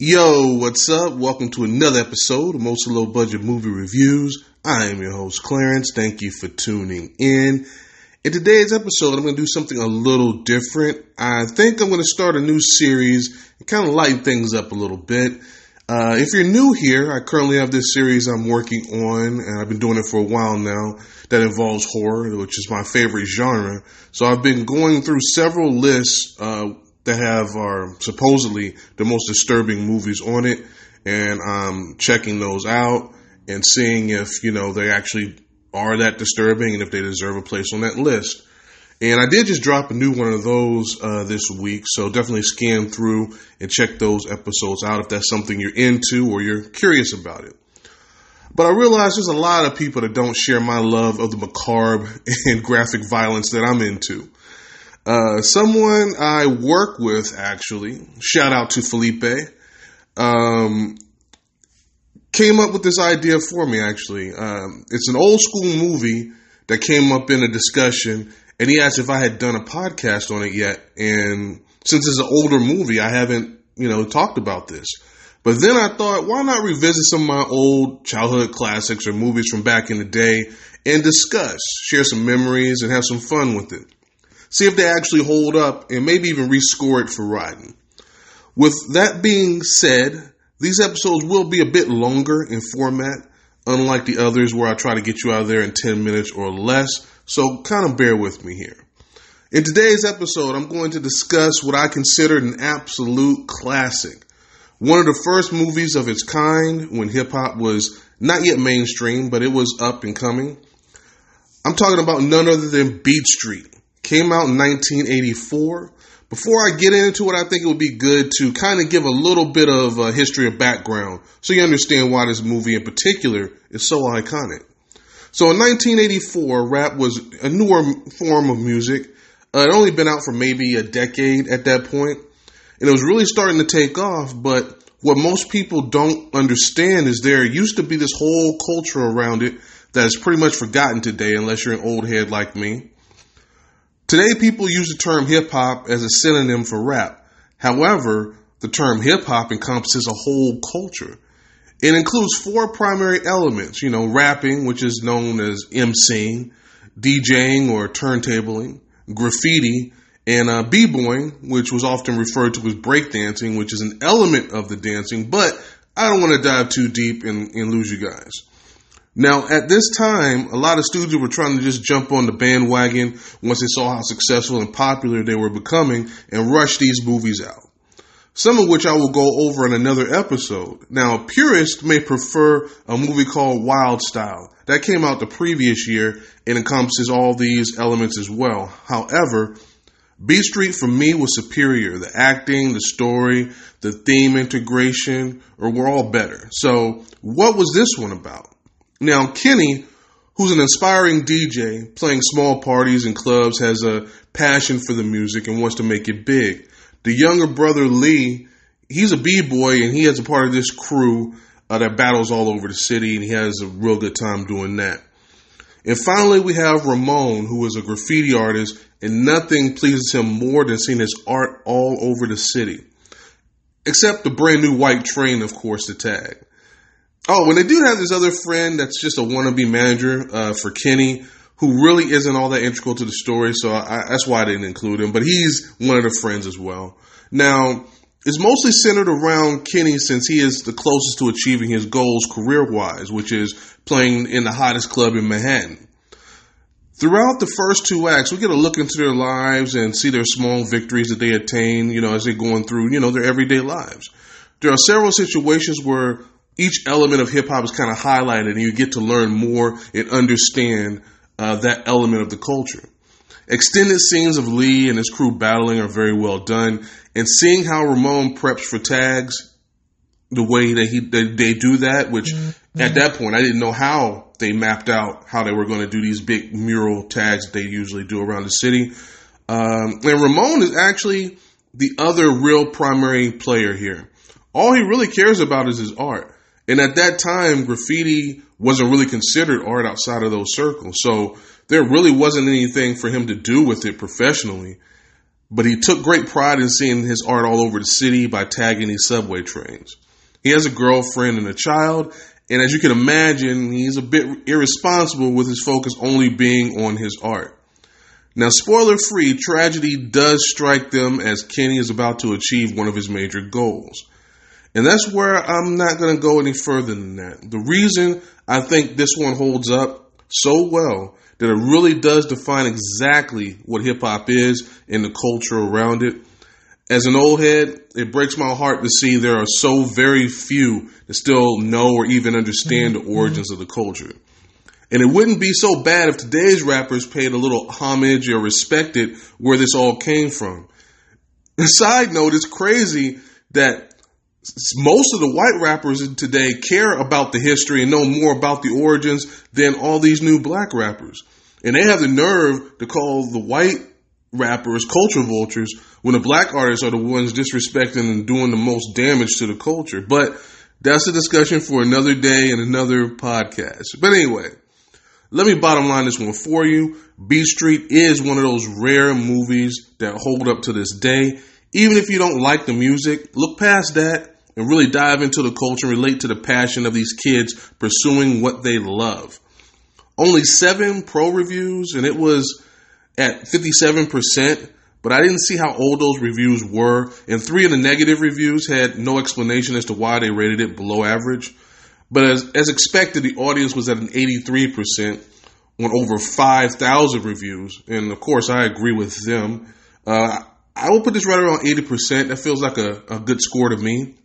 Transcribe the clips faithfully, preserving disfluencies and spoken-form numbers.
Yo, what's up? Welcome to another episode of Most Low Budget Movie Reviews. I am your host, Clarence. Thank you for tuning in. In today's episode, I'm going to do something a little different. I think I'm going to start a new series and kind of lighten things up a little bit. Uh, if you're new here, I currently have this series I'm working on, and I've been doing it for a while now, that involves horror, which is my favorite genre. So I've been going through several lists, uh, that have are supposedly the most disturbing movies on it, and I'm checking those out and seeing if, you know, they actually are that disturbing and if they deserve a place on that list. And I did just drop a new one of those uh, this week, so definitely scan through and check those episodes out if that's something you're into or you're curious about it. But I realize there's a lot of people that don't share my love of the macabre and graphic violence that I'm into. Uh, someone I work with, actually, shout out to Felipe, um, came up with this idea for me, actually. Um, it's an old school movie that came up in a discussion, and he asked if I had done a podcast on it yet. And since it's an older movie, I haven't, you know, talked about this. But then I thought, why not revisit some of my old childhood classics or movies from back in the day and discuss, share some memories, and have some fun with it. See if they actually hold up and maybe even rescore it for riding. With that being said, these episodes will be a bit longer in format, unlike the others where I try to get you out of there in ten minutes or less. So kind of bear with me here. In today's episode, I'm going to discuss what I consider an absolute classic. One of the first movies of its kind when hip hop was not yet mainstream, but it was up and coming. I'm talking about none other than Beat Street. Came out in nineteen eighty-four. Before I get into it, I think it would be good to kind of give a little bit of uh, history or background so you understand why this movie in particular is so iconic. So in nineteen eighty-four, rap was a newer form of music. Uh, it had only been out for maybe a decade at that point, and it was really starting to take off. But what most people don't understand is there used to be this whole culture around it that is pretty much forgotten today unless you're an old head like me. Today, people use the term hip-hop as a synonym for rap. However, the term hip-hop encompasses a whole culture. It includes four primary elements, you know, rapping, which is known as emceeing, DJing or turntabling, graffiti, and uh, b-boying, which was often referred to as breakdancing, which is an element of the dancing, but I don't want to dive too deep and, and lose you guys. Now, at this time, a lot of studios were trying to just jump on the bandwagon once they saw how successful and popular they were becoming and rush these movies out, some of which I will go over in another episode. Now, a purist may prefer a movie called Wild Style. That came out the previous year and encompasses all these elements as well. However, Beat Street for me was superior. The acting, the story, the theme integration were all better. So what was this one about? Now, Kenny, who's an aspiring D J playing small parties and clubs, has a passion for the music and wants to make it big. The younger brother, Lee, he's a b-boy, and he has a part of this crew uh, that battles all over the city, and he has a real good time doing that. And finally, we have Ramon, who is a graffiti artist, and nothing pleases him more than seeing his art all over the city. Except the brand new white train, of course, to tag. Oh, and they do have this other friend that's just a wannabe manager uh, for Kenny, who really isn't all that integral to the story, so I, that's why I didn't include him. But he's one of the friends as well. Now, it's mostly centered around Kenny since he is the closest to achieving his goals career-wise, which is playing in the hottest club in Manhattan. Throughout the first two acts, we get a look into their lives and see their small victories that they attain, you know, as they're going through, you know, their everyday lives. There are several situations where each element of hip-hop is kind of highlighted, and you get to learn more and understand uh, that element of the culture. Extended scenes of Lee and his crew battling are very well done, and seeing how Ramon preps for tags, the way that he that they do that, which mm-hmm. at that point I didn't know how they mapped out how they were going to do these big mural tags that they usually do around the city. Um, and Ramon is actually the other real primary player here. All he really cares about is his art. And at that time, graffiti wasn't really considered art outside of those circles. So there really wasn't anything for him to do with it professionally. But he took great pride in seeing his art all over the city by tagging these subway trains. He has a girlfriend and a child, and as you can imagine, he's a bit irresponsible with his focus only being on his art. Now, spoiler-free, tragedy does strike them as Kenny is about to achieve one of his major goals. And that's where I'm not going to go any further than that. The reason I think this one holds up so well that it really does define exactly what hip-hop is and the culture around it. As an old head, it breaks my heart to see there are so very few that still know or even understand the origins of the culture. And it wouldn't be so bad if today's rappers paid a little homage or respected where this all came from. Side note, it's crazy that most of the white rappers today care about the history and know more about the origins than all these new black rappers. And they have the nerve to call the white rappers culture vultures when the black artists are the ones disrespecting and doing the most damage to the culture. But that's a discussion for another day and another podcast. But anyway, let me bottom line this one for you. Beat Street is one of those rare movies that hold up to this day. Even if you don't like the music, look past that and really dive into the culture and relate to the passion of these kids pursuing what they love. Only seven pro reviews, and it was at fifty-seven percent, but I didn't see how old those reviews were, and three of the negative reviews had no explanation as to why they rated it below average. But as, as expected, the audience was at an eighty-three percent on over five thousand reviews, and of course I agree with them. Uh, I will put this right around eighty percent. That feels like a, a good score to me.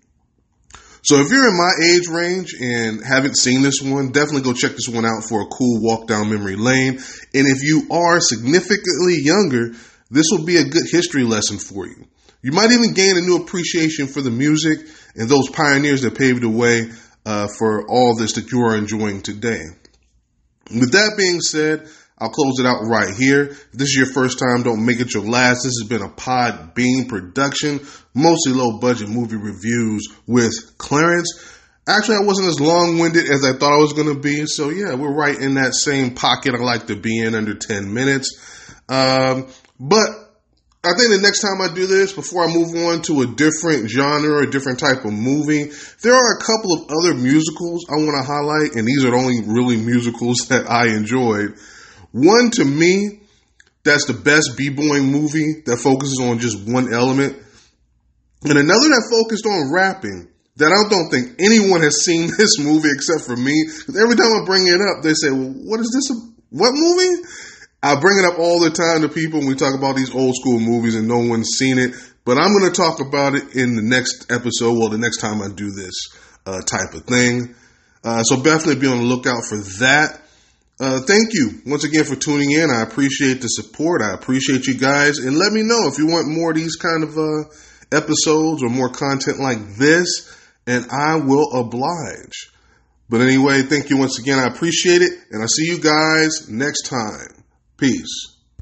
So if you're in my age range and haven't seen this one, definitely go check this one out for a cool walk down memory lane. And if you are significantly younger, this will be a good history lesson for you. You might even gain a new appreciation for the music and those pioneers that paved the way uh, for all this that you are enjoying today. With that being said, I'll close it out right here. If this is your first time, don't make it your last. This has been a Pod Bean production, mostly low-budget movie reviews with Clarence. Actually, I wasn't as long-winded as I thought I was going to be, so yeah, we're right in that same pocket I like to be in, under ten minutes. Um, but I think the next time I do this, before I move on to a different genre or a different type of movie, there are a couple of other musicals I want to highlight, and these are the only really musicals that I enjoyed. One, to me, that's the best b-boying movie that focuses on just one element. And another that focused on rapping, that I don't think anyone has seen this movie except for me. Because every time I bring it up, they say, well, what is this? What movie? I bring it up all the time to people when we talk about these old school movies and no one's seen it. But I'm going to talk about it in the next episode, well, the next time I do this uh, type of thing. Uh, so definitely be on the lookout for that. Uh, thank you once again for tuning in. I appreciate the support. I appreciate you guys. And let me know if you want more of these kind of uh, episodes or more content like this, and I will oblige. But anyway, thank you once again. I appreciate it, and I'll see you guys next time. Peace.